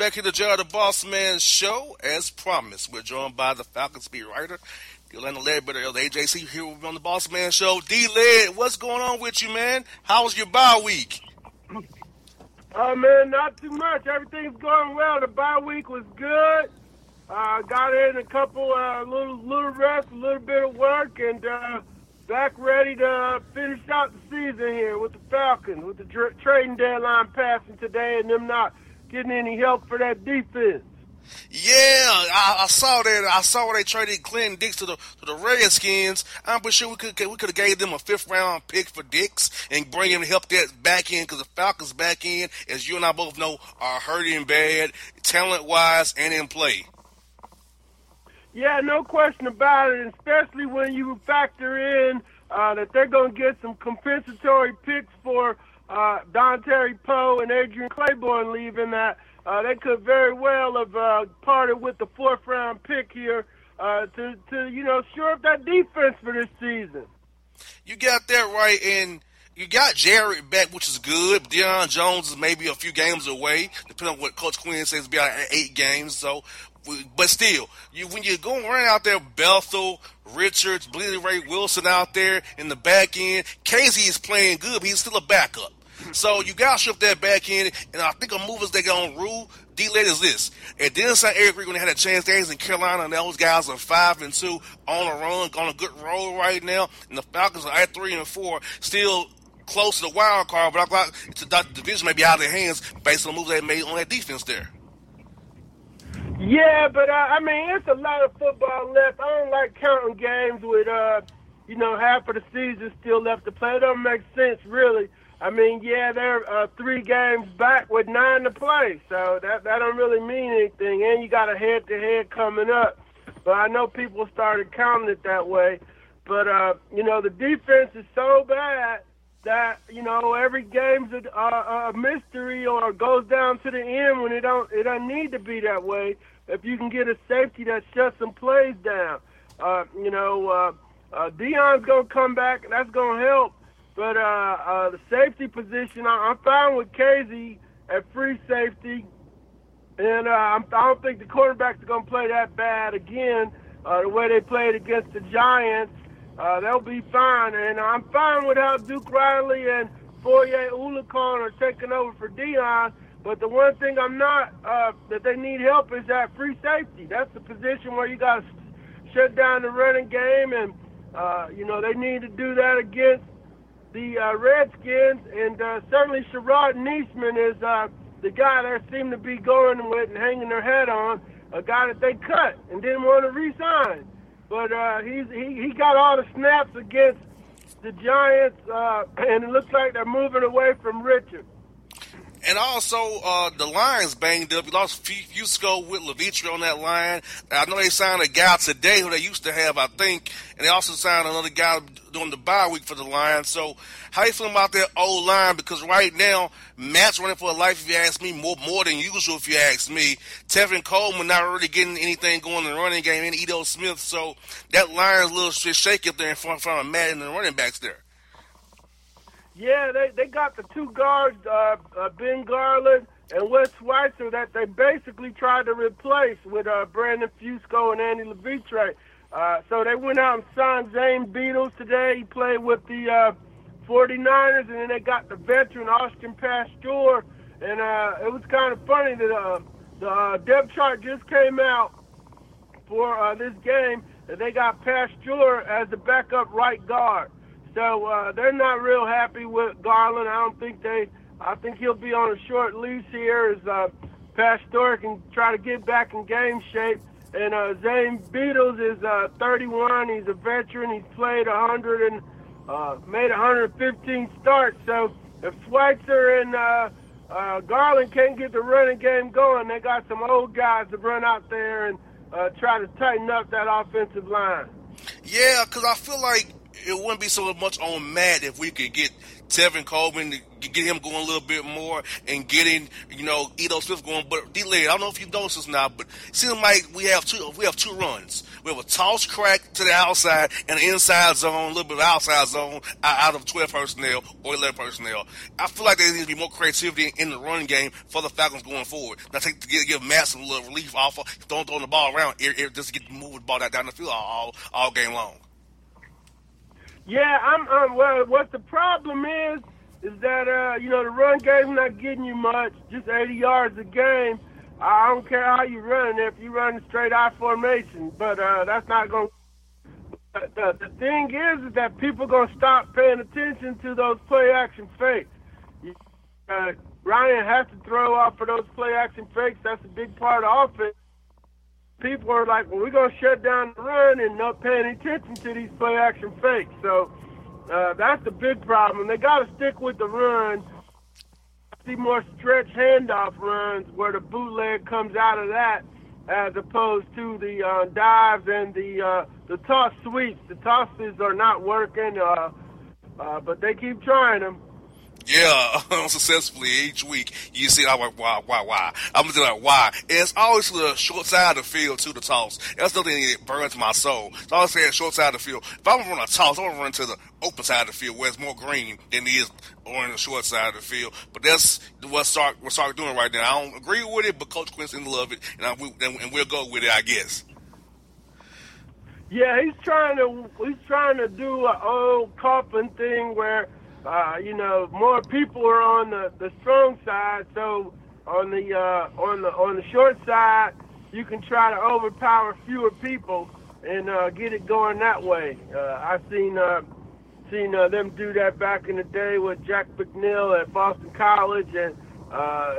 back here to Jar the Boss Man Show. As promised, we're joined by the Falcons beat writer, Philanna Ledbetter, AJC, here on the Boss Man Show. D-Led, what's going on with you, man? How was your bye week? Oh, man, not too much. Everything's going well. The bye week was good. Got in a couple little rest, a little bit of work, and back ready to finish out the season here with the Falcons, with the trading deadline passing today and them not getting any help for that defense. Yeah, I saw that. I saw they traded Clinton Dix to the Redskins. I'm pretty sure we could have gave them a fifth-round pick for Dix and bring him to help that back end, because the Falcons back end, as you and I both know, are hurting bad, talent-wise and in play. Yeah, no question about it, especially when you factor in that they're going to get some compensatory picks for Dontari Poe and Adrian Claiborne leaving that. They could very well have parted with the fourth-round pick here to shore up that defense for this season. You got that right, and you got Jared back, which is good. Deion Jones is maybe a few games away, depending on what Coach Quinn says, be out 8 games. So, but still, when you're going around out there, Bethel, Richards, Billy Ray Wilson out there in the back end, Casey is playing good, but he's still a backup. So you got to shift that back end, and I think a move is they're going to rule D-Led is this. And then Erik Horne had a chance there. He's in Carolina, and those guys are 5-2 on a run, on a good roll right now. And the Falcons are at 3-4, still close to the wild card, but I thought the division may be out of their hands based on the moves they made on that defense there. Yeah, but, it's a lot of football left. I don't like counting games with, half of the season still left to play. It doesn't make sense, really. They're 3 games back with 9 to play, so that don't really mean anything. And you got a head-to-head coming up. But I know people started counting it that way. But, the defense is so bad that, every game's a mystery or goes down to the end when it doesn't need to be that way. If you can get a safety that shuts some plays down. Deion's going to come back, and that's going to help. But the safety position, I'm fine with Casey at free safety. And I don't think the quarterbacks are going to play that bad again the way they played against the Giants. They'll be fine. And I'm fine with how Duke Riley and Foye Ulukon are taking over for Deion. But the one thing I'm not that they need help is that free safety. That's the position where you got to shut down the running game. And, they need to do that against the Redskins, and certainly Sherrod Niesman is the guy that seemed to be going with and hanging their head on, a guy that they cut and didn't want to re-sign. But he got all the snaps against the Giants, and it looks like they're moving away from Richard. And also, the line's banged up. You lost Fusco with Levitra on that line. I know they signed a guy today who they used to have, I think, and they also signed another guy during the bye week for the line. So how you feeling about that old line? Because right now, Matt's running for a life, if you ask me, more than usual, if you ask me. Tevin Coleman not really getting anything going in the running game, and Ito Smith. So that line's a little shaky up there in front of Matt and the running backs there. Yeah, they got the 2 guards, Ben Garland and Wes Schweitzer, that they basically tried to replace with Brandon Fusco and Andy Levitre. So they went out and signed Zane Beatles today. He played with the 49ers, and then they got the veteran Austin Pasztor. And it was kind of funny that the depth chart just came out for this game, and they got Pasztor as the backup right guard. So they're not real happy with Garland. I think he'll be on a short leash here as Pasztor can try to get back in game shape. And Zane Beatles is 31. He's a veteran. He's played 100 and made 115 starts. So if Schweitzer and Garland can't get the running game going, they got some old guys to run out there and try to tighten up that offensive line. Yeah, because I feel like it wouldn't be so much on Matt if we could get Tevin Coleman, get him going a little bit more, and getting, you know, Ito Smith going. But D-Led, I don't know if you've noticed this now, but it seems like we have two runs. We have a toss crack to the outside and the inside zone, a little bit of outside zone out of 12 personnel or 11 personnel. I feel like there needs to be more creativity in the running game for the Falcons going forward. Now, give Matt some little relief off of, don't throw the ball around, just get moving the ball down the field all game long. Yeah, well, what the problem is that, the run game's not getting you much, just 80 yards a game. I don't care how you run, if you run straight eye formation, but that's not going to. The thing is that people are going to stop paying attention to those play-action fakes. Ryan has to throw off of those play-action fakes. That's a big part of offense. People are like, well, we're going to shut down the run and not paying attention to these play-action fakes. So that's the big problem. They got to stick with the run. See more stretch handoff runs where the bootleg comes out of that, as opposed to the dives and the toss sweeps. The tosses are not working, but they keep trying them. Yeah, unsuccessfully each week. You see, I'm like, why? I'm just like, why? And it's always the short side of the field to the toss. That's the thing that burns my soul. So I always say short side of the field. If I'm going to run a toss, I'm going to run to the open side of the field where it's more green than it is on the short side of the field. But that's what Sark doing right now. I don't agree with it, but Coach Quinn seems to love it, and we'll go with it, I guess. Yeah, he's trying to do an old Coughlin thing where more people are on the strong side, so on the short side, you can try to overpower fewer people and get it going that way. I've seen them do that back in the day with Jack McNeil at Boston College, and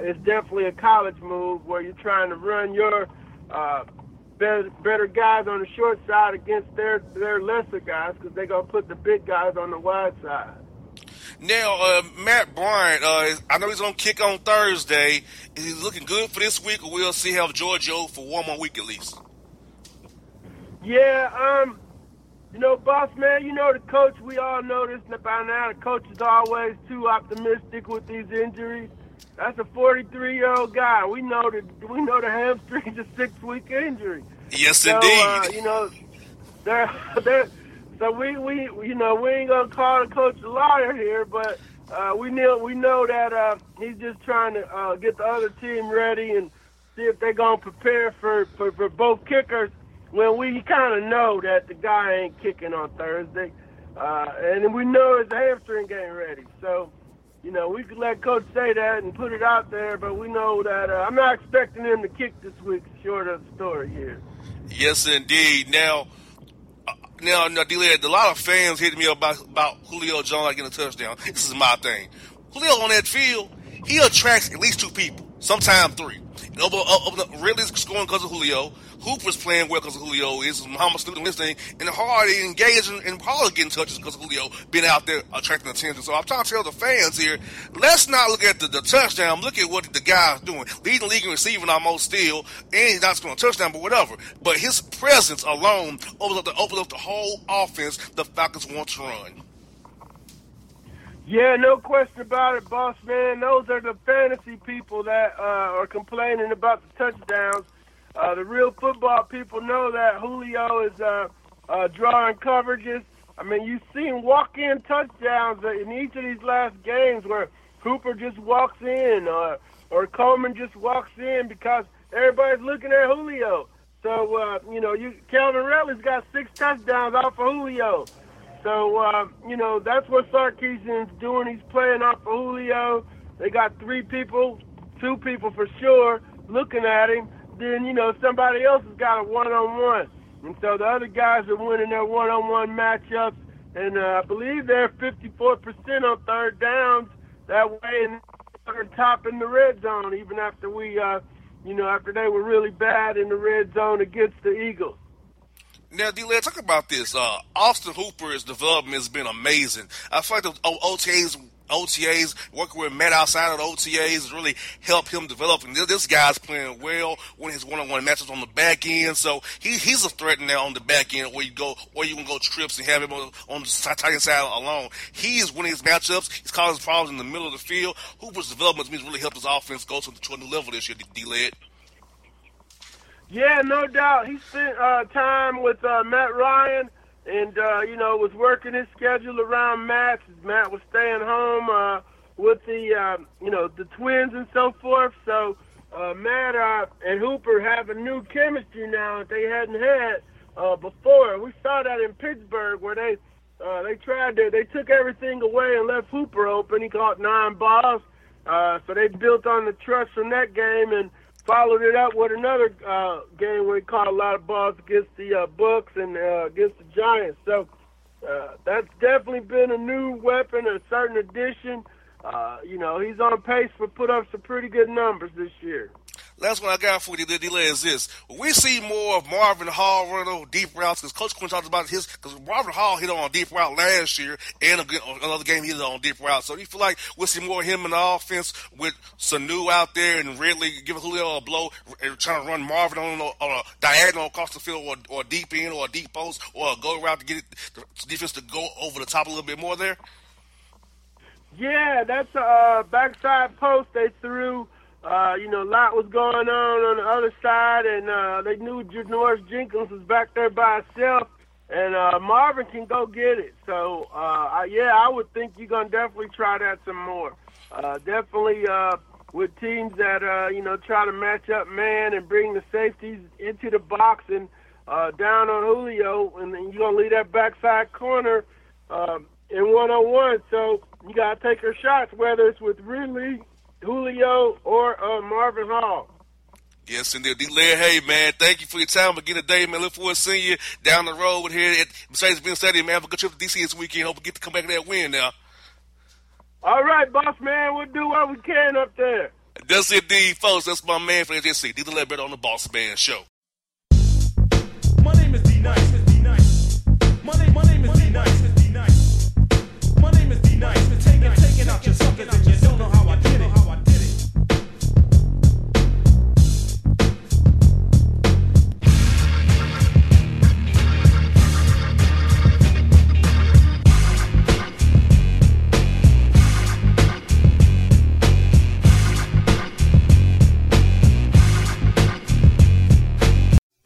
it's definitely a college move where you're trying to run your better guys on the short side against their lesser guys, because they're gonna put the big guys on the wide side. Now, Matt Bryant, I know he's on kick on Thursday. Is he looking good for this week, or we'll see how Giorgio for one more week at least? Yeah, boss man, the coach, we all know this by now. The coach is always too optimistic with these injuries. That's a 43-year-old guy. We know the hamstring's a 6-week injury. Yes, so, indeed. So we ain't gonna call the coach a liar here, but we know that he's just trying to get the other team ready and see if they're gonna prepare for both kickers. When we kind of know that the guy ain't kicking on Thursday, and we know his hamstring ain't ready. So, we could let coach say that and put it out there, but we know that I'm not expecting him to kick this week. Short of the story here. Yes, indeed. Now, D-Led, a lot of fans hit me up about Julio Jones getting a touchdown. This is my thing. Julio on that field, he attracts at least 2 people, sometimes 3. Ridley's scoring because of Julio. Hooper's playing well because of Julio. It's Muhammad Sanu doing his thing. And Hardy engaging and Hardy getting touches because of Julio being out there attracting attention. So I'm trying to tell the fans here, let's not look at the touchdown. Look at what the guy's doing. Leading the league in receiving almost still. And he's not scoring a touchdown, but whatever. But his presence alone opens up the whole offense the Falcons want to run. Yeah, no question about it, boss man. Those are the fantasy people that are complaining about the touchdowns. The real football people know that Julio is drawing coverages. I mean, you've seen walk-in touchdowns in each of these last games where Hooper just walks in or Coleman just walks in because everybody's looking at Julio. So, Kelvin Ridley's got 6 touchdowns off of Julio. So, that's what Sarkisian's doing. He's playing off of Julio. They got 3 people, 2 people for sure, looking at him. Then, somebody else has got a one-on-one. And so the other guys are winning their one-on-one matchups. And I believe they're 54% on third downs that way, and they're top in the red zone, even after after they were really bad in the red zone against the Eagles. Now, D-Led, talk about this. Austin Hooper's development has been amazing. I feel like the OTAs OTAs, working with Matt outside of the OTAs, really help him develop. And this guy's playing well, winning his one-on-one matches on the back end. So he's a threat now on the back end where you go, or you can go trips and have him on the tight side alone. He is winning his matchups. He's causing problems in the middle of the field. Hooper's development means really helped his offense go to a new level this year, D-Led. Yeah, no doubt. He spent time with Matt Ryan and, was working his schedule around Matt. Matt was staying home with the, the twins and so forth. So Matt and Hooper have a new chemistry now that they hadn't had before. We saw that in Pittsburgh where they took everything away and left Hooper open. He caught 9 balls. So they built on the trust from that game and followed it up with another game where he caught a lot of balls against the Bucks and against the Giants. So that's definitely been a new weapon, a certain addition. He's on pace for put up some pretty good numbers this year. Last one I got for you, D-Lay, is this. We see more of Marvin Hall running over deep routes because Coach Quinn talked about his – because Marvin Hall hit on a deep route last year and another game he hit on deep route. So you feel like we'll see more of him in the offense with Sanu out there and Ridley giving Julio a blow and trying to run Marvin on a diagonal across the field or a deep end or a deep post or a go route to get it, the defense to go over the top a little bit more there? Yeah, that's a backside post they threw. A lot was going on the other side, and they knew Janoris Jenkins was back there by himself, and Marvin can go get it. So, I would think you're going to definitely try that some more. Definitely with teams that, try to match up man and bring the safeties into the box and down on Julio, and then you're going to leave that backside corner in one-on-one. So you got to take your shots, whether it's with Ridley, Julio, or Marvin Hall. Yes, indeed. D-Led, hey, man, thank you for your time again today, man. Look forward to seeing you down the road here at Mercedes-Benz Stadium, man. Have a good trip to D.C. this weekend. Hope we get to come back to that win now. All right, boss, man. We'll do what we can up there. That's it, D, folks. That's my man for HSC. D-Led Ledbetter on the Boss Man Show. My name is D-Nice. My name is D-Nice. Been taking out your suckers and you don't know how I did it.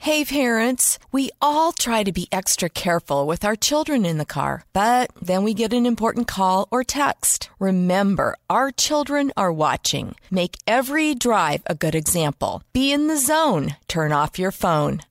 Hey parents, we all try to be extra careful with our children in the car, but then we get an important call or text. Remember, our children are watching. Make every drive a good example. Be in the zone. Turn off your phone.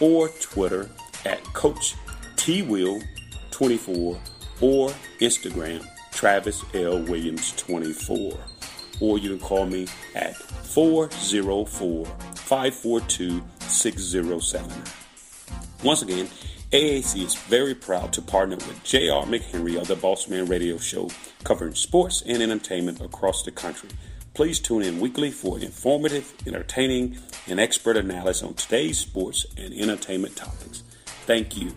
or Twitter at Coach T Will 24, or Instagram Travis L Williams 24, or you can call me at 404-542-6079. Once again, AAC is very proud to partner with J.R. McHenry of the Boss Man Radio Show, covering sports and entertainment across the country. Please tune in weekly for informative, entertaining, and expert analysis on today's sports and entertainment topics. Thank you.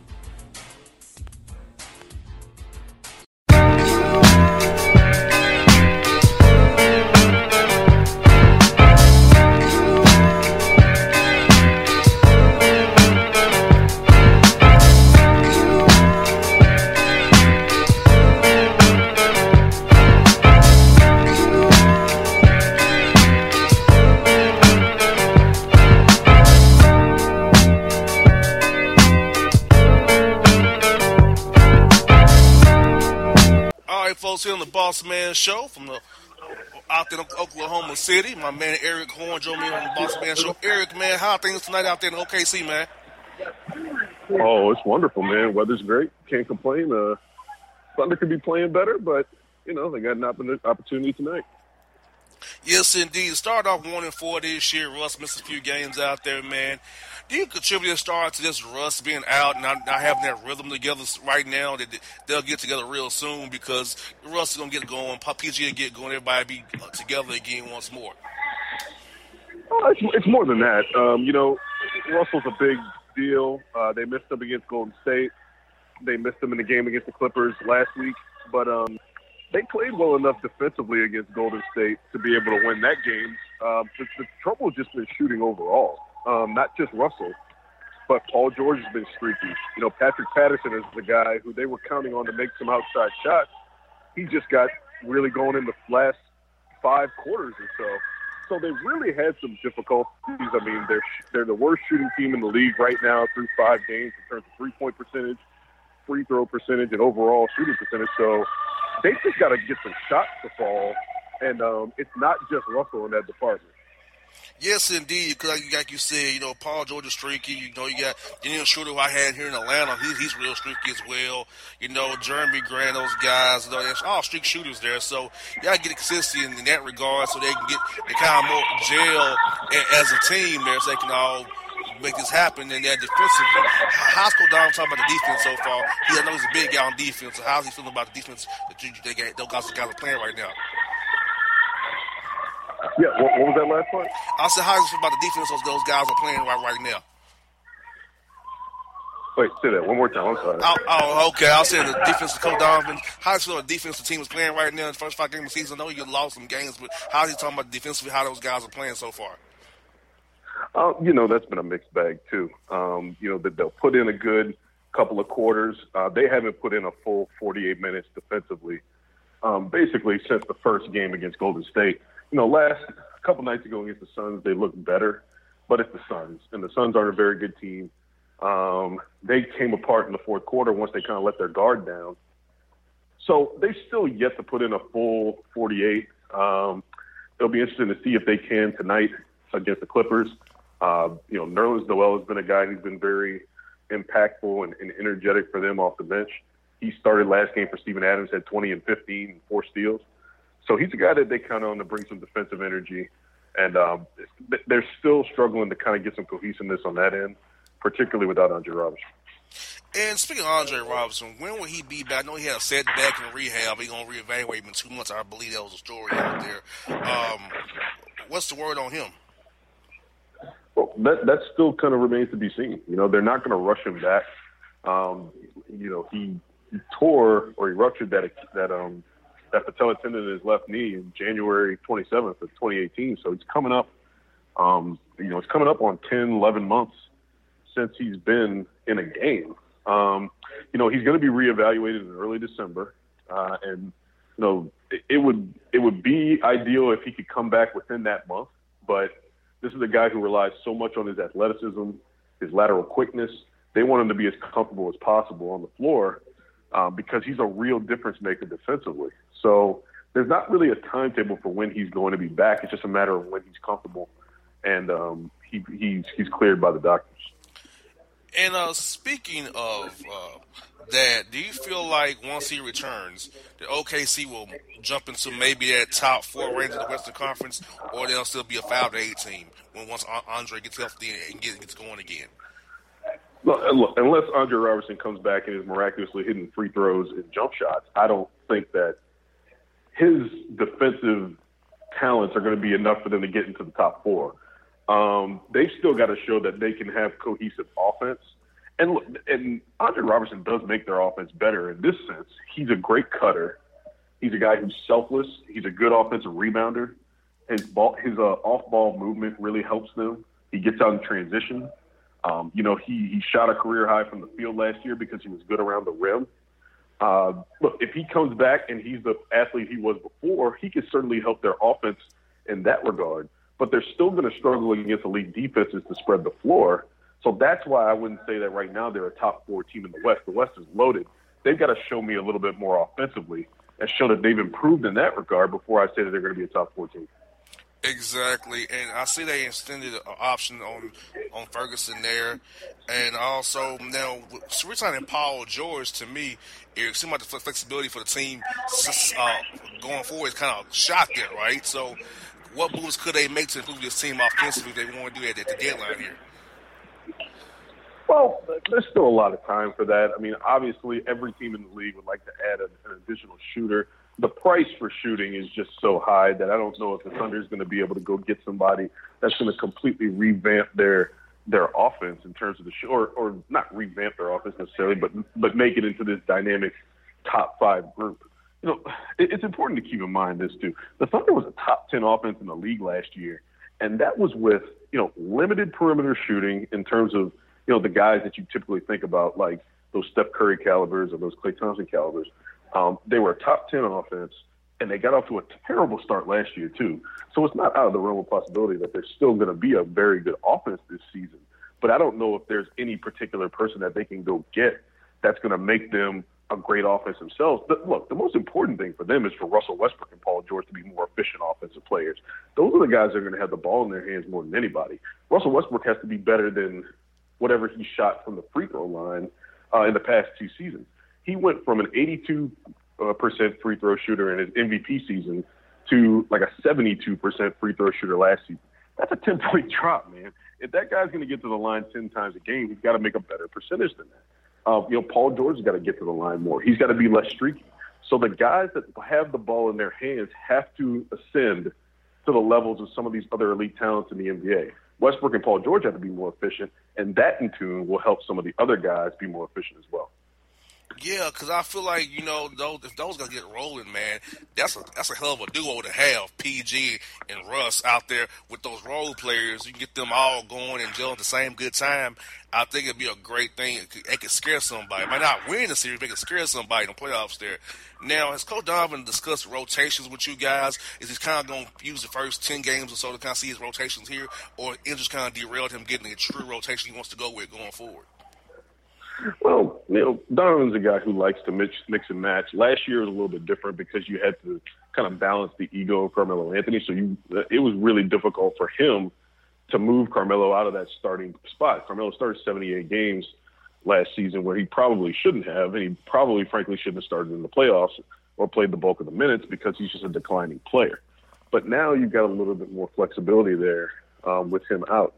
Man Show from the out there in Oklahoma City. My man Erik Horne joined me on the Boss Man Show. Erik, man, how are things tonight out there in OKC, man? Oh, it's wonderful, man. Weather's great. Can't complain. Thunder could be playing better, but, you know, they got an opportunity tonight. Yes, indeed. Started off 1-4 this year. Russ missed a few games out there, man. Do you contribute a star to this Russ being out and not having that rhythm together right now? That they'll get together real soon because Russ is going to get going. PG will get going. Everybody be together again once more. Oh, it's more than that. You know, Russell's a big deal. They missed him against Golden State. They missed him in the game against the Clippers last week. But they played well enough defensively against Golden State to be able to win that game. The trouble has just been shooting overall. Not just Russell, but Paul George has been streaky. You know, Patrick Patterson is the guy who they were counting on to make some outside shots. He just got really going in the last 5 quarters or so. So they really had some difficulties. I mean, they're the worst shooting team in the league right now through 5 games in terms of three-point percentage, free throw percentage, and overall shooting percentage. So they just got to get some shots to fall, and it's not just Russell in that department. Yes, indeed. Because like you said, you know, Paul George is streaky. You know, you got Dennis Schroder, who I had here in Atlanta. He's real streaky as well. You know, Jeremy Grant, those guys. You know, they're all streak shooters there. So you got to get consistency in that regard so they can get the kind of more gel as a team there so they can all make this happen in that defensively. How's Cole Donovan talking about the defense so far? I know he's a big guy on defense. So how's he feeling about the defense that those guys are playing right now? Yeah, what was that last part? I said, how's it about the defense those guys are playing right now? Wait, say that one more time. I'm sorry. Okay. I said the defense, Cole Donovan. How's it about the defense the team is playing right now in the first 5 games of the season? I know you lost some games, but how's he talking about defensively how those guys are playing so far? You know, that's been a mixed bag, too. You know, they'll put in a good couple of quarters. They haven't put in a full 48 minutes defensively, basically since the first game against Golden State. You know, last couple nights ago against the Suns, they looked better, but it's the Suns, and the Suns aren't a very good team. They came apart in the fourth quarter once they kind of let their guard down. So they've still yet to put in a full 48. It'll be interesting to see if they can tonight against the Clippers. You know, Nerlens Noel has been a guy who's been very impactful and energetic for them off the bench. He started last game for Steven Adams, had 20 and 15 and 4 steals. So he's a guy that they count on to bring some defensive energy. And they're still struggling to kind of get some cohesiveness on that end, particularly without Andre Roberson. And speaking of Andre Roberson, when will he be back? I know he had a setback in rehab. He's going to reevaluate him in 2 months. I believe that was a story out there. What's the word on him? Well, that still kind of remains to be seen. You know, they're not going to rush him back. You know, he tore or he ruptured that patella tendon in his left knee in January 27th of 2018. So it's coming up, on 10, 11 months since he's been in a game. You know, he's going to be reevaluated in early December. And, you know, it would be ideal if he could come back within that month. But this is a guy who relies so much on his athleticism, his lateral quickness. They want him to be as comfortable as possible on the floor. because he's a real difference maker defensively. So there's not really a timetable for when he's going to be back. It's just a matter of when he's comfortable and he's cleared by the doctors. And speaking of that, do you feel like once he returns, the OKC will jump into maybe that top four range of the Western Conference, or they'll still be a 5-8 team when once Andre gets healthy and gets going again? Look, unless Andre Roberson comes back and is miraculously hitting free throws and jump shots, I don't think that his defensive talents are going to be enough for them to get into the top four. They've still got to show that they can have cohesive offense. And look, and Andre Roberson does make their offense better in this sense. He's a great cutter. He's a guy who's selfless. He's a good offensive rebounder. His off-ball movement really helps them. He gets out in transition. He shot a career high from the field last year because he was good around the rim. Look, if he comes back and he's the athlete he was before, he can certainly help their offense in that regard. But they're still going to struggle against elite defenses to spread the floor. So that's why I wouldn't say that right now they're a top four team in the West. The West is loaded. They've got to show me a little bit more offensively and show that they've improved in that regard before I say that they're going to be a top four team. Exactly, and I see they extended an option on Ferguson there, and also now returning Paul George, to me, it seems like the flexibility for the team going forward is kind of shot there, right? So, what moves could they make to improve this team offensively if they want to do it at the deadline here? Well, there's still a lot of time for that. I mean, obviously, every team in the league would like to add an additional shooter. The price for shooting is just so high that I don't know if the Thunder is going to be able to go get somebody that's going to completely revamp their offense in terms of the shoot, or not revamp their offense necessarily, but make it into this dynamic top five group. You know, it's important to keep in mind this too. The Thunder was a top 10 offense in the league last year, and that was with, you know, limited perimeter shooting in terms of, you know, the guys that you typically think about, like those Steph Curry calibers or those Klay Thompson calibers. They were a top 10 offense, and they got off to a terrible start last year, too. So it's not out of the realm of possibility that they're still going to be a very good offense this season. But I don't know if there's any particular person that they can go get that's going to make them a great offense themselves. But look, the most important thing for them is for Russell Westbrook and Paul George to be more efficient offensive players. Those are the guys that are going to have the ball in their hands more than anybody. Russell Westbrook has to be better than whatever he shot from the free throw line in the past two seasons. He went from an 82% free throw shooter in his MVP season to like a 72% free throw shooter last season. That's a 10-point drop, man. If that guy's going to get to the line 10 times a game, he's got to make a better percentage than that. Paul George has got to get to the line more. He's got to be less streaky. So the guys that have the ball in their hands have to ascend to the levels of some of these other elite talents in the NBA. Westbrook and Paul George have to be more efficient, and that in tune will help some of the other guys be more efficient as well. Yeah, because I feel like, you know, if those guys get rolling, man, that's a hell of a duo to have, PG and Russ out there with those role players. You can get them all going and gelling at the same good time. I think it'd be a great thing. It could scare somebody. It might not win the series, but it could scare somebody in the playoffs there. Now, has Coach Donovan discussed rotations with you guys? Is he kind of going to use the first 10 games or so to kind of see his rotations here, or it just kind of derailed him getting a true rotation he wants to go with going forward? Well, you know, Donovan's a guy who likes to mix and match. Last year was a little bit different because you had to kind of balance the ego of Carmelo Anthony. So it was really difficult for him to move Carmelo out of that starting spot. Carmelo started 78 games last season where he probably shouldn't have, and he probably, frankly, shouldn't have started in the playoffs or played the bulk of the minutes because he's just a declining player. But now you've got a little bit more flexibility there with him out.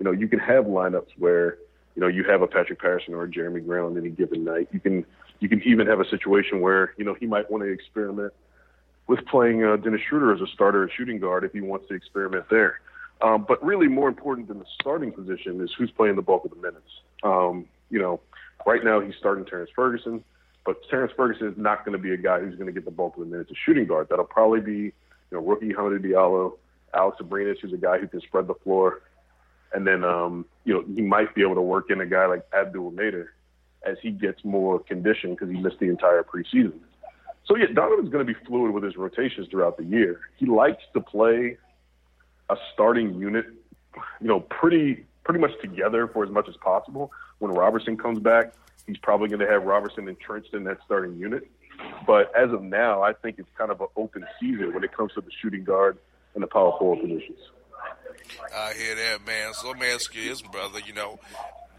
You know, you can have lineups where, you know, you have a Patrick Patterson or a Jeremy Grant on any given night. You can even have a situation where, you know, he might want to experiment with playing Dennis Schroder as a starter at shooting guard if he wants to experiment there. But really more important than the starting position is who's playing the bulk of the minutes. Right now he's starting Terrence Ferguson, but Terrence Ferguson is not going to be a guy who's going to get the bulk of the minutes at shooting guard. That'll probably be, you know, rookie Hamidou Diallo, Alex Abrines, who's a guy who can spread the floor. And then, he might be able to work in a guy like Abdul Nader as he gets more conditioned because he missed the entire preseason. So, yeah, Donovan's going to be fluid with his rotations throughout the year. He likes to play a starting unit, you know, pretty much together for as much as possible. When Robertson comes back, He's probably going to have Roberson entrenched in that starting unit. But as of now, I think it's kind of an open season when it comes to the shooting guard and the power forward positions. I hear that, man. So let me ask you this, brother. You know,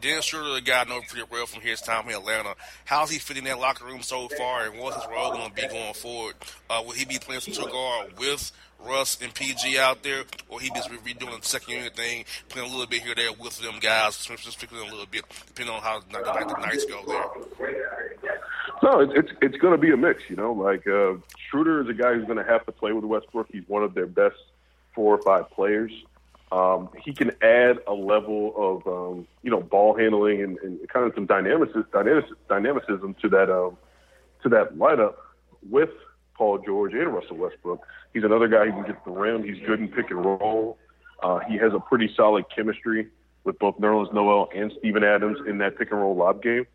Dennis Schroder, the guy I know pretty well from his time in Atlanta, how's he fitting that locker room so far, and what's his role going to be going forward? Will he be playing some two guard with Russ and PG out there, or he just redoing the second unit thing, playing a little bit here there with them guys, just picking a little bit, depending on how the nights go there? No, it's going to be a mix, you know. Like, Schroeder is a guy who's going to have to play with Westbrook. He's one of their best 4 or 5 players. He can add a level of, ball handling and kind of some dynamicism to that lineup with Paul George and Russell Westbrook. He's another guy who can get to the rim. He's good in pick and roll. He has a pretty solid chemistry with both Nerlens Noel and Steven Adams in that pick and roll lob game.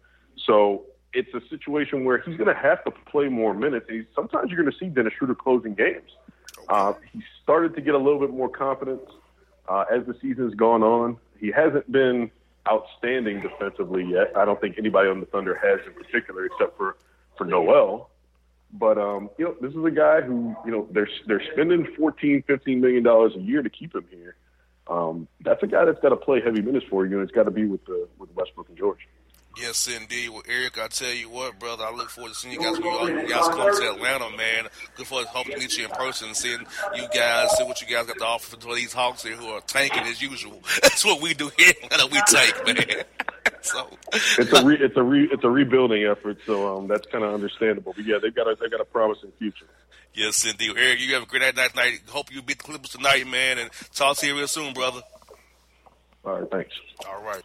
So it's a situation where he's going to have to play more minutes. Sometimes you're going to see Dennis Schroder closing games. He started to get a little bit more confidence as the season's gone on. He hasn't been outstanding defensively yet. I don't think anybody on the Thunder has in particular, except for Noel. But, this is a guy who, they're spending $14, $15 million a year to keep him here. That's a guy that's got to play heavy minutes for you, and it's got to be with Westbrook and George. Yes, indeed. Well, Eric, I tell you what, brother, I look forward to seeing you guys when you guys come to Atlanta, man. Good for us hoping to meet you in person and see what you guys got to offer for these Hawks here who are tanking as usual. That's what we do here in Atlanta. We tank, man. So it's a rebuilding effort, so that's kind of understandable. But yeah, they've got a promising future. Yes, indeed. Well, Eric, you have a great night tonight. Hope you beat the Clippers tonight, man, and talk to you real soon, brother. All right, thanks. All right.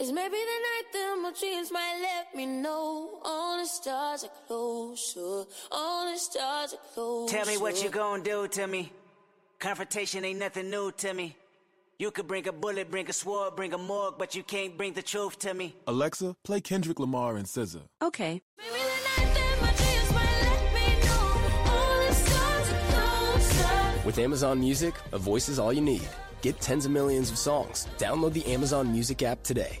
It's maybe the night that my dreams might let me know. All the stars are closer. All the stars are closer. Tell me what you gonna do to me. Confrontation ain't nothing new to me. You could bring a bullet, bring a sword, bring a morgue, but you can't bring the truth to me. Alexa, play Kendrick Lamar and SZA. Okay. Maybe the night that my dreams might let me know. All the stars are closer. With Amazon Music, a voice is all you need. Get tens of millions of songs. Download the Amazon Music app today.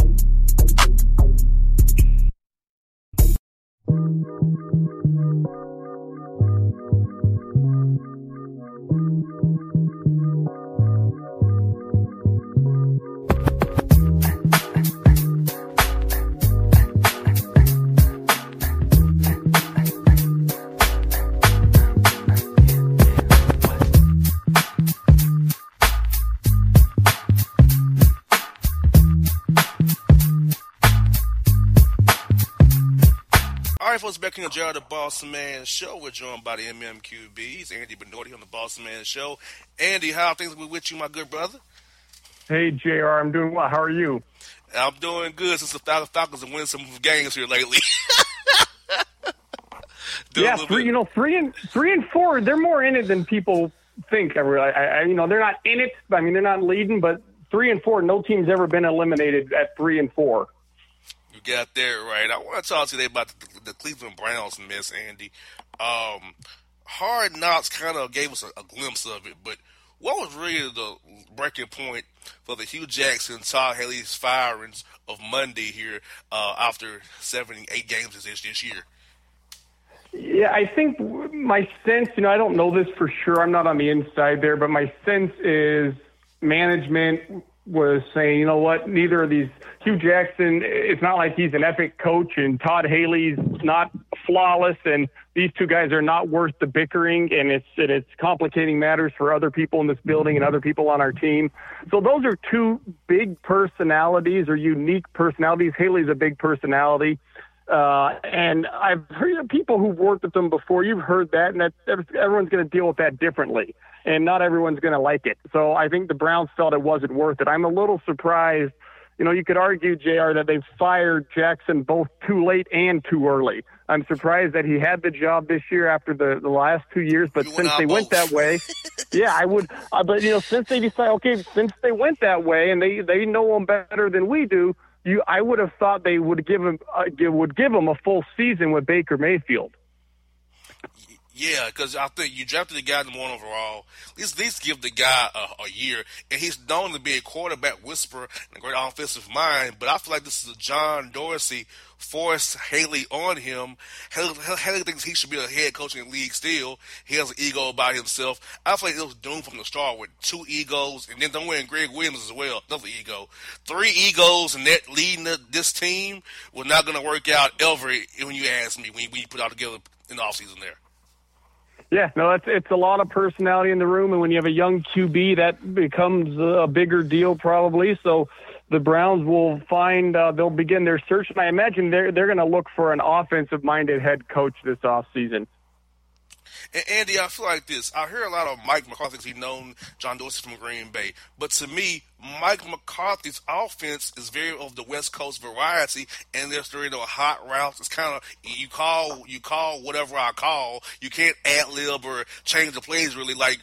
Back in the jar of the Boston Man Show. We're joined by the MMQBs. Andy Benorti on the Boston Man Show. Andy, how are things with you, my good brother? Hey, JR, I'm doing well. How are you? I'm doing good since the Falcons have won some games here lately. Yeah, three and four, they're more in it than people think. I they're not in it. I mean, they're not leading, but 3-4, no team's ever been eliminated at 3-4. You got that right. I want to talk today about the Cleveland Browns miss, Andy. Hard Knocks kind of gave us a glimpse of it, but what was really the breaking point for the Hugh Jackson, Todd Haley's firings of Monday here after 78 games this year? Yeah, I think my sense, I don't know this for sure. I'm not on the inside there, but my sense is management was saying, you know what, neither of these Hugh Jackson, it's not like he's an epic coach, and Todd Haley's not flawless, and these two guys are not worth the bickering, and it's complicating matters for other people in this building and other people on our team. So those are two big personalities or unique personalities. Haley's a big personality. And I've heard people who've worked with them before, you've heard that, and that everyone's going to deal with that differently, and not everyone's going to like it. So I think the Browns felt it wasn't worth it. I'm a little surprised. You could argue, JR, that they've fired Jackson both too late and too early. I'm surprised that he had the job this year after the last 2 years, but since they went that way, yeah, I would. But, since they decided, okay, since they went that way and they know him better than we do, I would have thought they would give him a full season with Baker Mayfield. Yeah, because I think you drafted the guy in the 1 overall. At least give the guy a year. And he's known to be a quarterback whisperer and a great offensive mind, but I feel like this is a John Dorsey forced Haley on him. Haley thinks he should be a head coach in the league still. He has an ego about himself. I feel like it was doomed from the start with 2 egos, and then somewhere in Greg Williams as well, another ego. 3 egos and that leading this team was not going to work out ever when you ask me, when you put all together in the offseason there. Yeah, no, it's a lot of personality in the room, and when you have a young QB, that becomes a bigger deal probably. So the Browns will find they'll begin their search, and I imagine they're going to look for an offensive-minded head coach this offseason. And Andy, I feel like this. I hear a lot of Mike McCarthy's. He's known John Dorsey from Green Bay. But to me, Mike McCarthy's offense is very of the West Coast variety, and there's hot routes. It's kind of you call whatever I call. You can't ad-lib or change the plays really like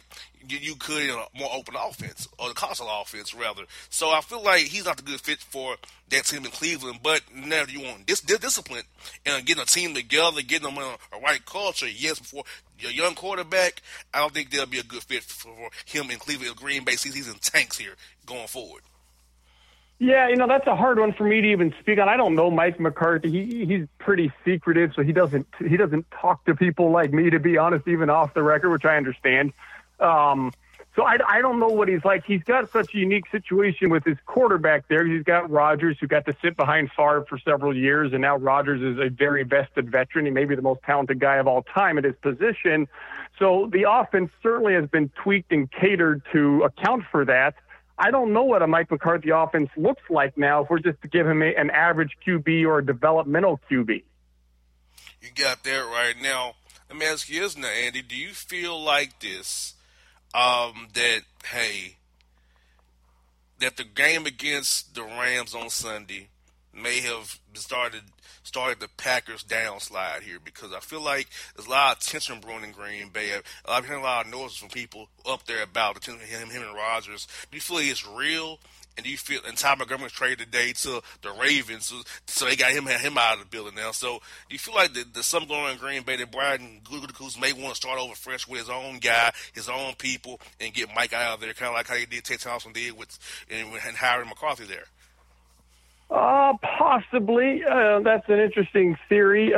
you could in a more open offense, or the coastal offense rather. So I feel like he's not the good fit for that team in Cleveland. But now you want this discipline and getting a team together, getting them in a right culture. Yes, before your young quarterback, I don't think they'll be a good fit for him in Cleveland. Green Bay, he's in tanks here going forward. Yeah, that's a hard one for me to even speak on. I don't know Mike McCarthy. He's pretty secretive, so he doesn't talk to people like me, to be honest, even off the record, which I understand. So I don't know what he's like. He's got such a unique situation with his quarterback there. He's got Rodgers, who got to sit behind Favre for several years, and now Rodgers is a very vested veteran. He may be the most talented guy of all time at his position. So the offense certainly has been tweaked and catered to account for that. I don't know what a Mike McCarthy offense looks like now if we're just to give him an average QB or a developmental QB. You got that right. Now, let me ask you this now, Andy. Do you feel like this? That the game against the Rams on Sunday may have started the Packers downslide here, because I feel like there's a lot of tension brewing in Green Bay. I've heard a lot of noise from people up there about the tension him and Rodgers. Do you feel it's real? And do you feel, and Ty Montgomery's traded today to the Ravens, so they got him out of the building now. So do you feel like there's something going on in Green Bay that Brian Gutekunst may want to start over fresh with his own guy, his own people, and get Mike out of there, kind of like how he did Ted Thompson did with and hiring McCarthy there? Possibly. That's an interesting theory.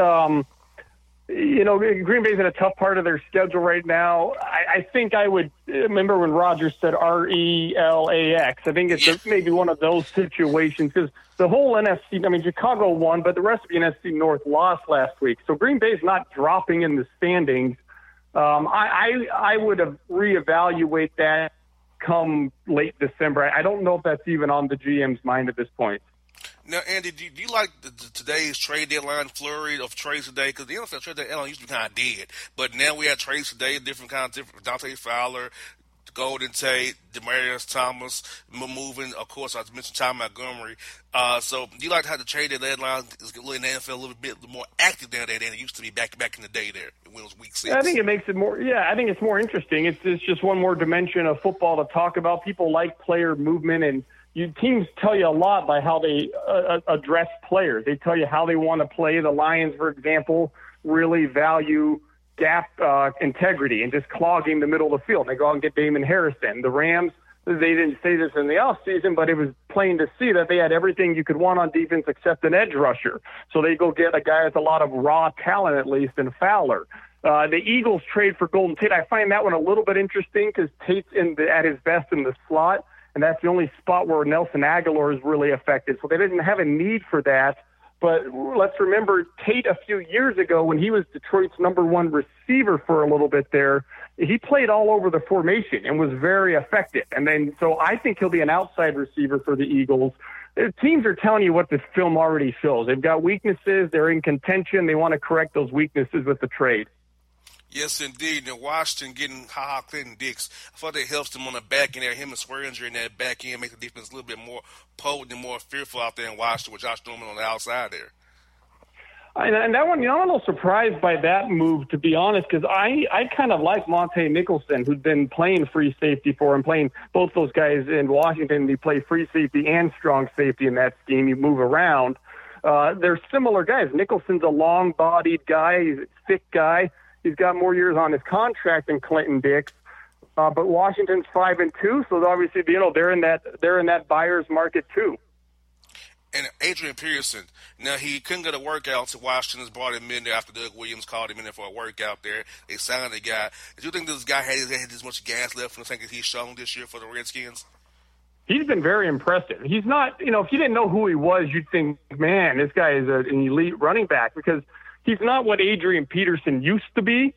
You know, Green Bay's in a tough part of their schedule right now. I think I would remember when Rodgers said RELAX. I think it's maybe one of those situations because the whole NFC, I mean, Chicago won, but the rest of the NFC North lost last week. So Green Bay's not dropping in the standings. I would have reevaluate that come late December. I don't know if that's even on the GM's mind at this point. Now, Andy, do you like today's trade deadline flurry of trades today? Because the NFL trade deadline used to be kind of dead, but now we have trades today, different Dante Fowler, Golden Tate, Demarius Thomas, moving, of course, I mentioned Ty Montgomery. So do you like how the trade deadline is letting the NFL a little bit more active now than it used to be back in the day there when it was week 6? I think it makes it more – I think it's more interesting. It's just one more dimension of football to talk about. People like player movement and – teams tell you a lot by how they address players. They tell you how they want to play. The Lions, for example, really value gap integrity and just clogging the middle of the field. They go out and get Damon Harrison. The Rams, they didn't say this in the offseason, but it was plain to see that they had everything you could want on defense except an edge rusher. So they go get a guy with a lot of raw talent, at least, in Fowler. The Eagles trade for Golden Tate. I find that one a little bit interesting because Tate's at his best in the slot. And that's the only spot where Nelson Aguilar is really affected. So they didn't have a need for that. But let's remember Tate a few years ago when he was Detroit's number one receiver for a little bit there. He played all over the formation and was very effective. And then so I think he'll be an outside receiver for the Eagles. Their teams are telling you what the film already shows. They've got weaknesses. They're in contention. They want to correct those weaknesses with the trade. Yes, indeed. And Washington getting Ha Ha Clinton Dix. I thought that helps them on the back end there. Him and Swearinger in that back end makes the defense a little bit more potent and more fearful out there in Washington with Josh Norman on the outside there. And that one, I'm a little surprised by that move, to be honest, because I kind of like Monte Nicholson, who's been playing free safety for him, playing both those guys in Washington. They play free safety and strong safety in that scheme. You move around. They're similar guys. Nicholson's a long-bodied guy. He's a thick guy. He's got more years on his contract than Clinton Dix, but Washington's 5-2, so obviously they're in that buyer's market too. And Adrian Peterson, now he couldn't get a workout, so Washington's brought him in there after Doug Williams called him in there for a workout there. They signed the guy. Do you think this guy had this much gas left from the thing that he's shown this year for the Redskins? He's been very impressive. He's not, if you didn't know who he was, you'd think, man, this guy is an elite running back because. He's not what Adrian Peterson used to be.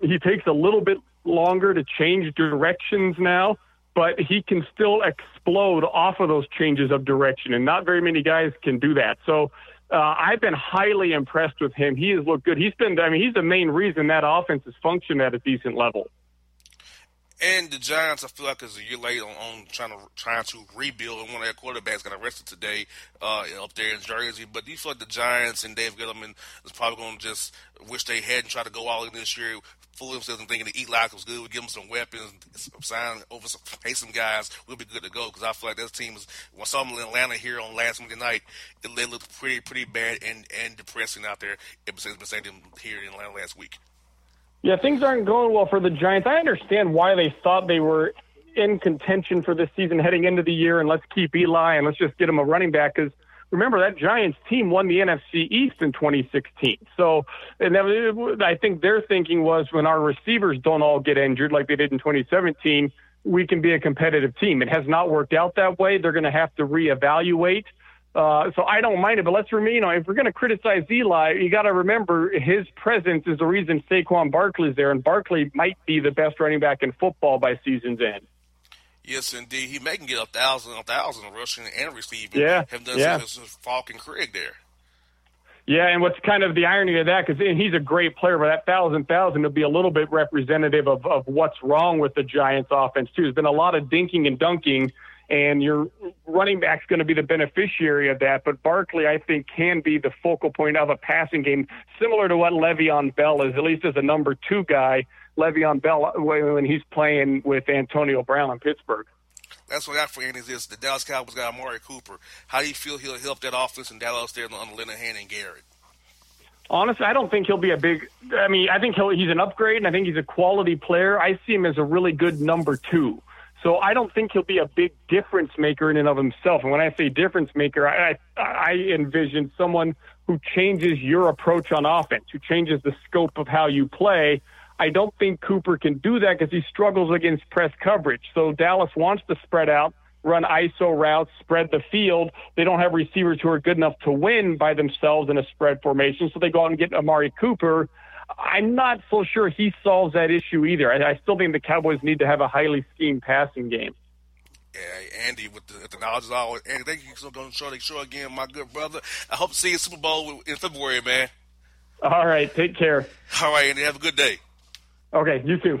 He takes a little bit longer to change directions now, but he can still explode off of those changes of direction, and not very many guys can do that. So I've been highly impressed with him. He has looked good. He's the main reason that offense has functioned at a decent level. And the Giants, I feel like, is a year late on trying to rebuild. And one of their quarterbacks got arrested today up there in Jersey. But do you feel like the Giants and Dave Gettleman is probably going to just wish they hadn't tried to go all in this year, fool themselves and thinking that Eli was good, we give them some weapons, pay some guys, we'll be good to go? Because I feel like this team is when saw them in Atlanta here on last Monday night, they looked pretty bad and depressing out there since been saying them here in Atlanta last week. Yeah, things aren't going well for the Giants. I understand why they thought they were in contention for this season heading into the year, and let's keep Eli and let's just get him a running back because, remember, that Giants team won the NFC East in 2016. So and I think their thinking was when our receivers don't all get injured like they did in 2017, we can be a competitive team. It has not worked out that way. They're going to have to reevaluate. So I don't mind it, but let's remember, if we're going to criticize Eli, you got to remember his presence is the reason Saquon Barkley's there, and Barkley might be the best running back in football by season's end. Yes, indeed. He may get a thousand rushing and receiving. Yeah, have done some Falk and Craig there. Yeah, and what's kind of the irony of that, because he's a great player, but that thousand will be a little bit representative of what's wrong with the Giants' offense too. There's been a lot of dinking and dunking. And your running back's going to be the beneficiary of that. But Barkley, I think, can be the focal point of a passing game, similar to what Le'Veon Bell is, at least as a number two guy, Le'Veon Bell, when he's playing with Antonio Brown in Pittsburgh. That's what I got for Andy. Is the Dallas Cowboys got Amari Cooper. How do you feel he'll help that offense in Dallas there on Linehan and Garrett? Honestly, I don't think he'll be a big – I mean, I think he's an upgrade, and I think he's a quality player. I see him as a really good number two. So I don't think he'll be a big difference maker in and of himself. And when I say difference maker, I envision someone who changes your approach on offense, who changes the scope of how you play. I don't think Cooper can do that because he struggles against press coverage. So Dallas wants to spread out, run ISO routes, spread the field. They don't have receivers who are good enough to win by themselves in a spread formation, so they go out and get Amari Cooper. I'm not so sure he solves that issue either. I still think the Cowboys need to have a highly schemed passing game. Yeah, Andy, with the knowledge as always. Andy, thank you for going to show again, my good brother. I hope to see you at Super Bowl in February, man. All right, take care. All right, Andy, have a good day. Okay, you too.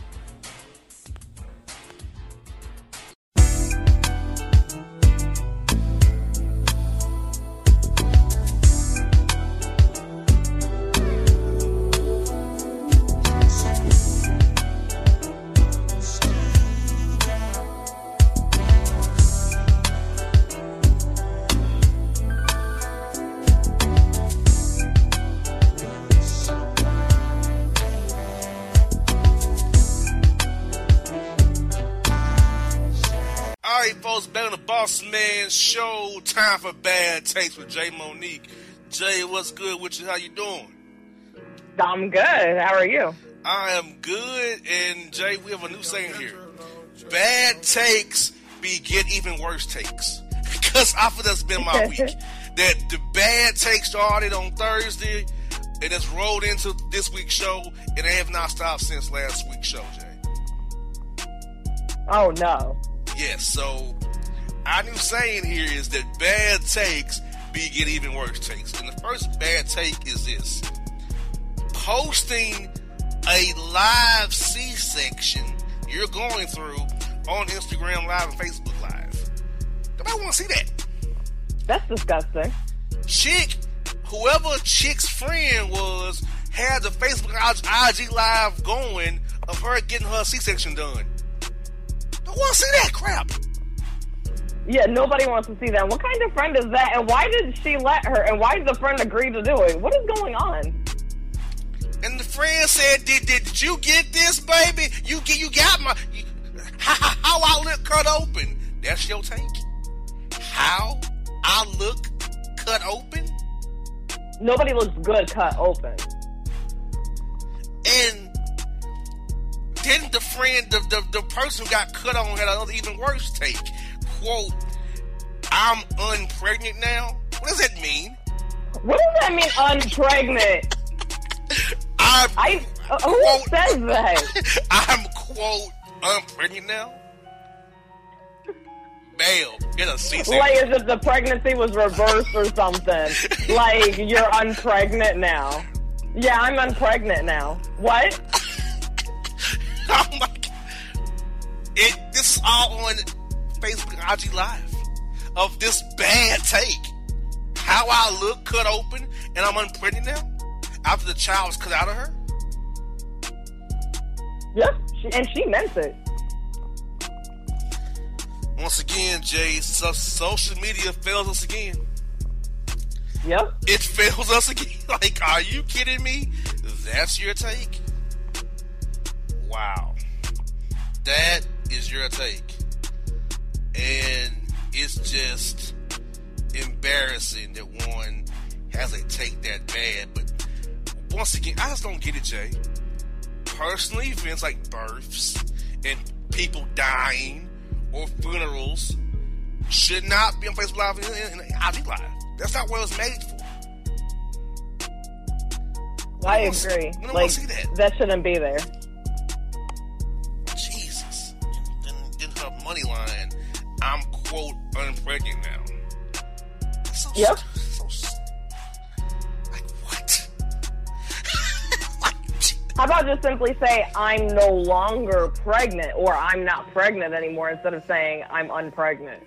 Show time for Bad Takes with Jay Monique. Jay, what's good with you? How you doing? I'm good. How are you? I am good. And Jay, we have a new saying here. bad takes beget even worse takes. Because I feel that's been my week. That the bad takes started on Thursday and it's rolled into this week's show, and they have not stopped since last week's show, Jay. Oh, no. Yes, so our new saying here is that bad takes beget even worse takes. And the first bad take is this. Posting a live C-section you're going through on Instagram Live and Facebook Live. Nobody want to see that. That's disgusting. Chick, whoever Chick's friend was, had the Facebook IG Live going of her getting her C-section done. Don't want to see that crap. Yeah, nobody wants to see that. What kind of friend is that? And why did she let her? And why did the friend agree to do it? What is going on? And the friend said, did you get this, baby? You got my, how I look cut open. That's your take? How I look cut open? Nobody looks good cut open. And didn't the friend, the person who got cut on had another even worse take? Quote, I'm unpregnant now? What does that mean? What does that mean, unpregnant? Who says that? I'm, quote, unpregnant now? Bail. Get a C-section. Like, as if the pregnancy was reversed or something. Like, you're unpregnant now. Yeah, I'm unpregnant now. What? Oh, my God. This is all on Facebook IG Live of this bad take. How I look cut open and I'm unpregnant now? After the child was cut out of her? Yep, and she meant it. Once again, Jay, social media fails us again. Yep. It fails us again. Like, are you kidding me? That's your take? Wow. That is your take. And it's just embarrassing that one has a take that bad, but once again, I just don't get it, Jay. Personally, events like births and people dying or funerals should not be on Facebook Live and IG Live. That's not what it was made for. I agree. I don't want to see that. That shouldn't be there. Jesus. Then her money line, I'm, quote, unpregnant now. That's so yep. How about just simply say, I'm no longer pregnant, or I'm not pregnant anymore, instead of saying, I'm unpregnant?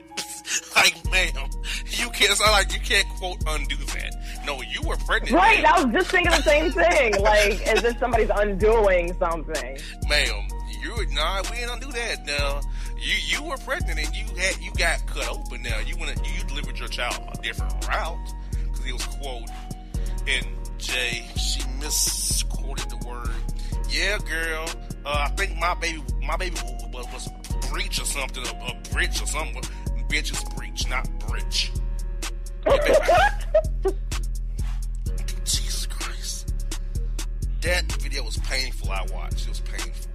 Like, ma'am, you can't, it's not like you can't, quote, undo that. No, you were pregnant. Right, ma'am. I was just thinking the same thing. Like, as if somebody's undoing something. Ma'am, we ain't undo that now. You were pregnant, and you got cut open now. You delivered your child a different route, because it was, quote, and Jay, she misquoted the word. Yeah, girl. I think my baby was breach or something, a bridge or something. Bitch is breach, not bridge. Jesus Christ, that video was painful. I watched. It was painful.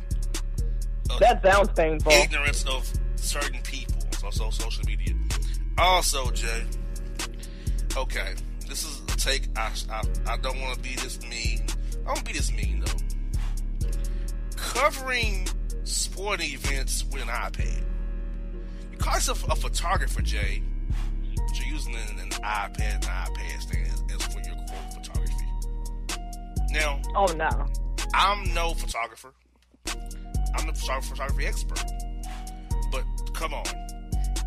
That sounds painful. Ignorance of certain people on social media. Also, Jay. Okay. This is a take. I don't want to be this mean. I don't be this mean, though. Covering sporting events with an iPad. You call yourself a photographer, Jay, but you're using an iPad and iPad stand as for your quote photography. Now, oh no, I'm no photographer. I'm the photography expert. But come on.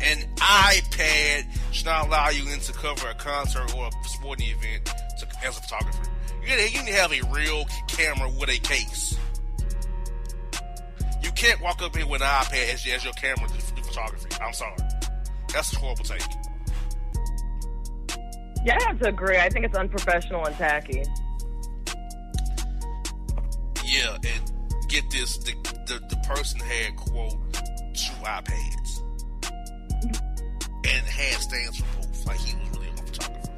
An iPad should not allow you in to cover a concert or a sporting event as a photographer. You need to have a real camera with a case. You can't walk up here with an iPad as your camera to do photography. I'm sorry. That's a horrible take. Yeah, I have to agree. I think it's unprofessional and tacky. Yeah, and get this. The person had, quote, 2 iPads. And had stands for both. Like, he was really a photographer.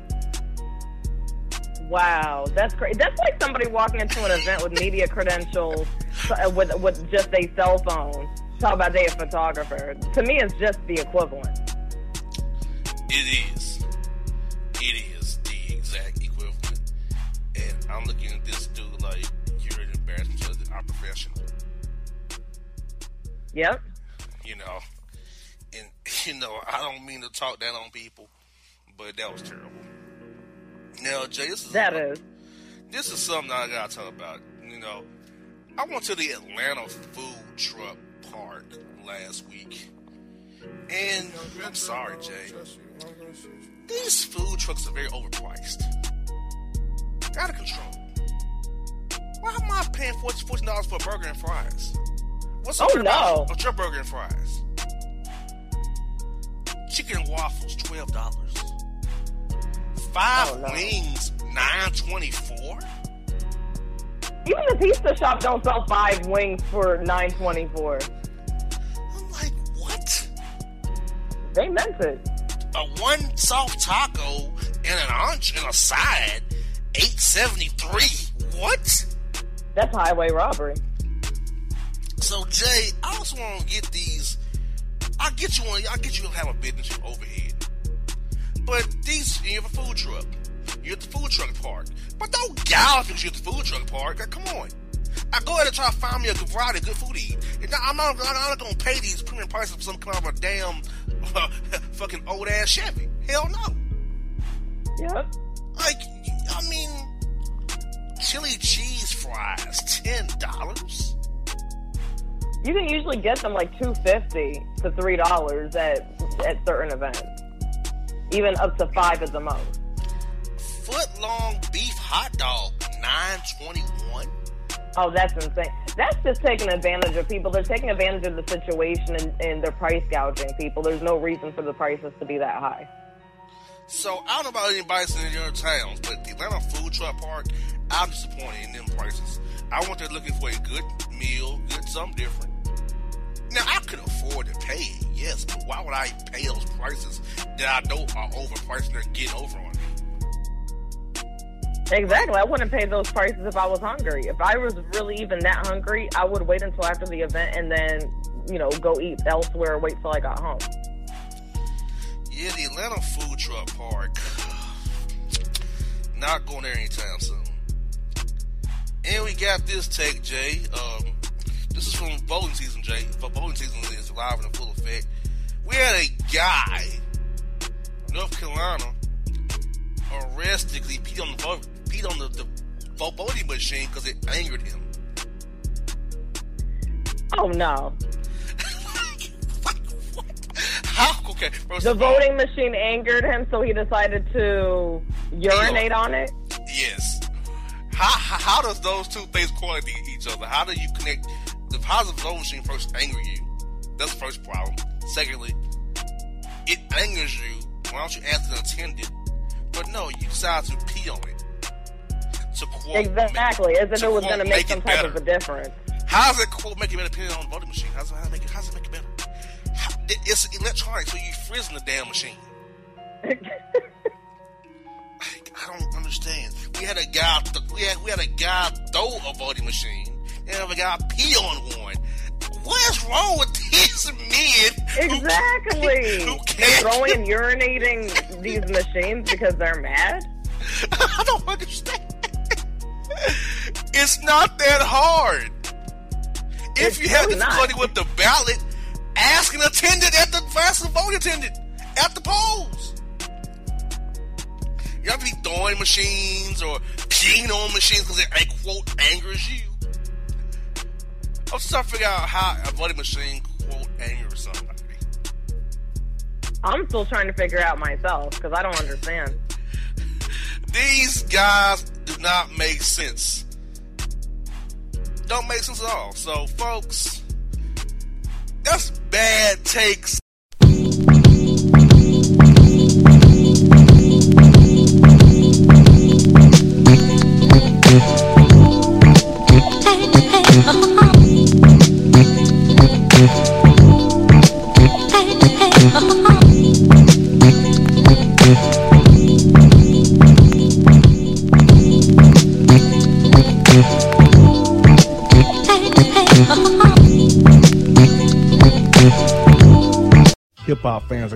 Wow, that's crazy. That's like somebody walking into an event with media credentials with just a cell phone talk about they a photographer. To me, it's just the equivalent. It is. It is the exact equivalent. And I'm looking at this dude like, you're an embarrassment because I'm professional. Yep. You know, and, you know, I don't mean to talk down on people, but that was terrible. Now, Jay, this is something I got to talk about. You know, I went to the Atlanta Food Truck Park last week. And I'm sorry, Jay, these food trucks are very overpriced. Out of control. Why am I paying $14 for a burger and fries? What's up with your burger and fries? Chicken and waffles, $12. Five wings, $9.24. Even the pizza shop don't sell 5 wings for $9.24. I'm like, what? They meant it. A one soft taco and an entree and a side, $8.73. What? That's highway robbery. So Jay, I also want to get these. I'll get you to have a business overhead. But these, you have a food truck. You're at the food truck park. But don't gallop because you're at the food truck park. Like, come on. I go ahead and try to find me a variety of good food to eat. And I'm not going to pay these premium prices for some kind of a damn fucking old ass Chevy. Hell no. Yeah. Like, I mean, chili cheese fries, $10. You can usually get them like $2.50 to $3 at certain events. Even up to $5 at the most. Foot-long beef hot dog, $9.21. Oh, that's insane. That's just taking advantage of people. They're taking advantage of the situation and they're price gouging people. There's no reason for the prices to be that high. So, I don't know about anybody in your towns, but the Atlanta Food Truck Park, I'm disappointed in them prices. I went there looking for a good meal, something different. Now, I could afford to pay, yes, but why would I pay those prices that I know are overpriced and they're getting over on me? Exactly. I wouldn't pay those prices if I was hungry. If I was really even that hungry, I would wait until after the event and then, you know, go eat elsewhere or wait till I got home. Yeah, the Atlanta Food Truck Park, not going there anytime soon. And we got this take, Jay. This is from bowling season, Jay. For bowling season is live and in full effect. We had a guy, North Carolina, arrested because he peed on the voting machine because it angered him. Oh no! What? How? Okay. The voting machine angered him, so he decided to urinate on it. Yes. How does those two things correlate each other? How do you connect? How does the voting machine first anger you? That's the first problem. Secondly, it angers you. Why don't you ask an attendant? But no, you decide to pee on it. To quote, exactly, as if it was going to make some type of a difference. How does it quote make it better pee on the voting machine? How's it make it better? It's electronic, so you frizzing the damn machine. I don't understand. We had a guy throw a voting machine, and a guy pee on one. What's wrong with these men? Exactly. Who can't throwing and urinating these machines because they're mad? I don't understand. It's not that hard. If you have difficulty with the ballot, ask an attendant at the polls. You have to be throwing machines or peeing on machines because it, quote, angers you. I'm just trying to figure out how a voting machine, quote, angers somebody. I'm still trying to figure out myself because I don't understand. These guys do not make sense. Don't make sense at all. So, folks, that's bad takes. hip-hop fans, I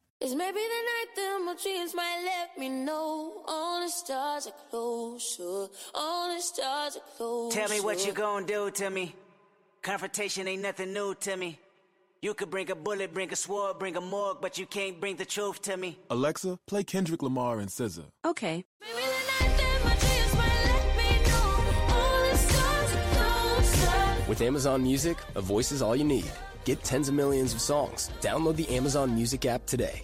It's maybe the night that my dreams might let me know. All the stars are closer. All the stars are closer. Tell me what you gonna do to me. Confrontation ain't nothing new to me. You could bring a bullet, bring a sword, bring a morgue, but you can't bring the truth to me. Alexa, play Kendrick Lamar and SZA. Okay. With Amazon Music, a voice is all you need. Get tens of millions of songs. Download the Amazon Music app today.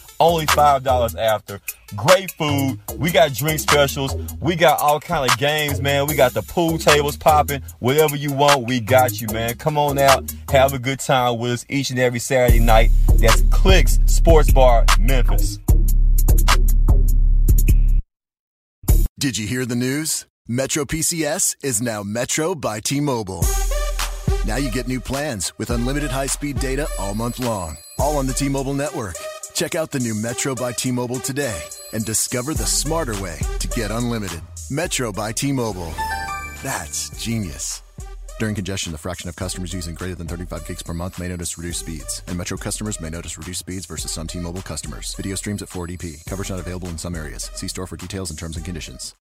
only $5 after. Great food. We got drink specials. We got all kind of games, man. We got the pool tables popping. Whatever you want, we got you, man. Come on out. Have a good time with us each and every Saturday night. That's Clicks Sports Bar, Memphis. Did you hear the news? Metro PCS is now Metro by T-Mobile. Now you get new plans with unlimited high-speed data all month long, all on the T-Mobile network. Check out the new Metro by T-Mobile today and discover the smarter way to get unlimited. Metro by T-Mobile. That's genius. During congestion, the fraction of customers using greater than 35 gigs per month may notice reduced speeds, and Metro customers may notice reduced speeds versus some T-Mobile customers. Video streams at 480p. Coverage not available in some areas. See store for details and terms and conditions.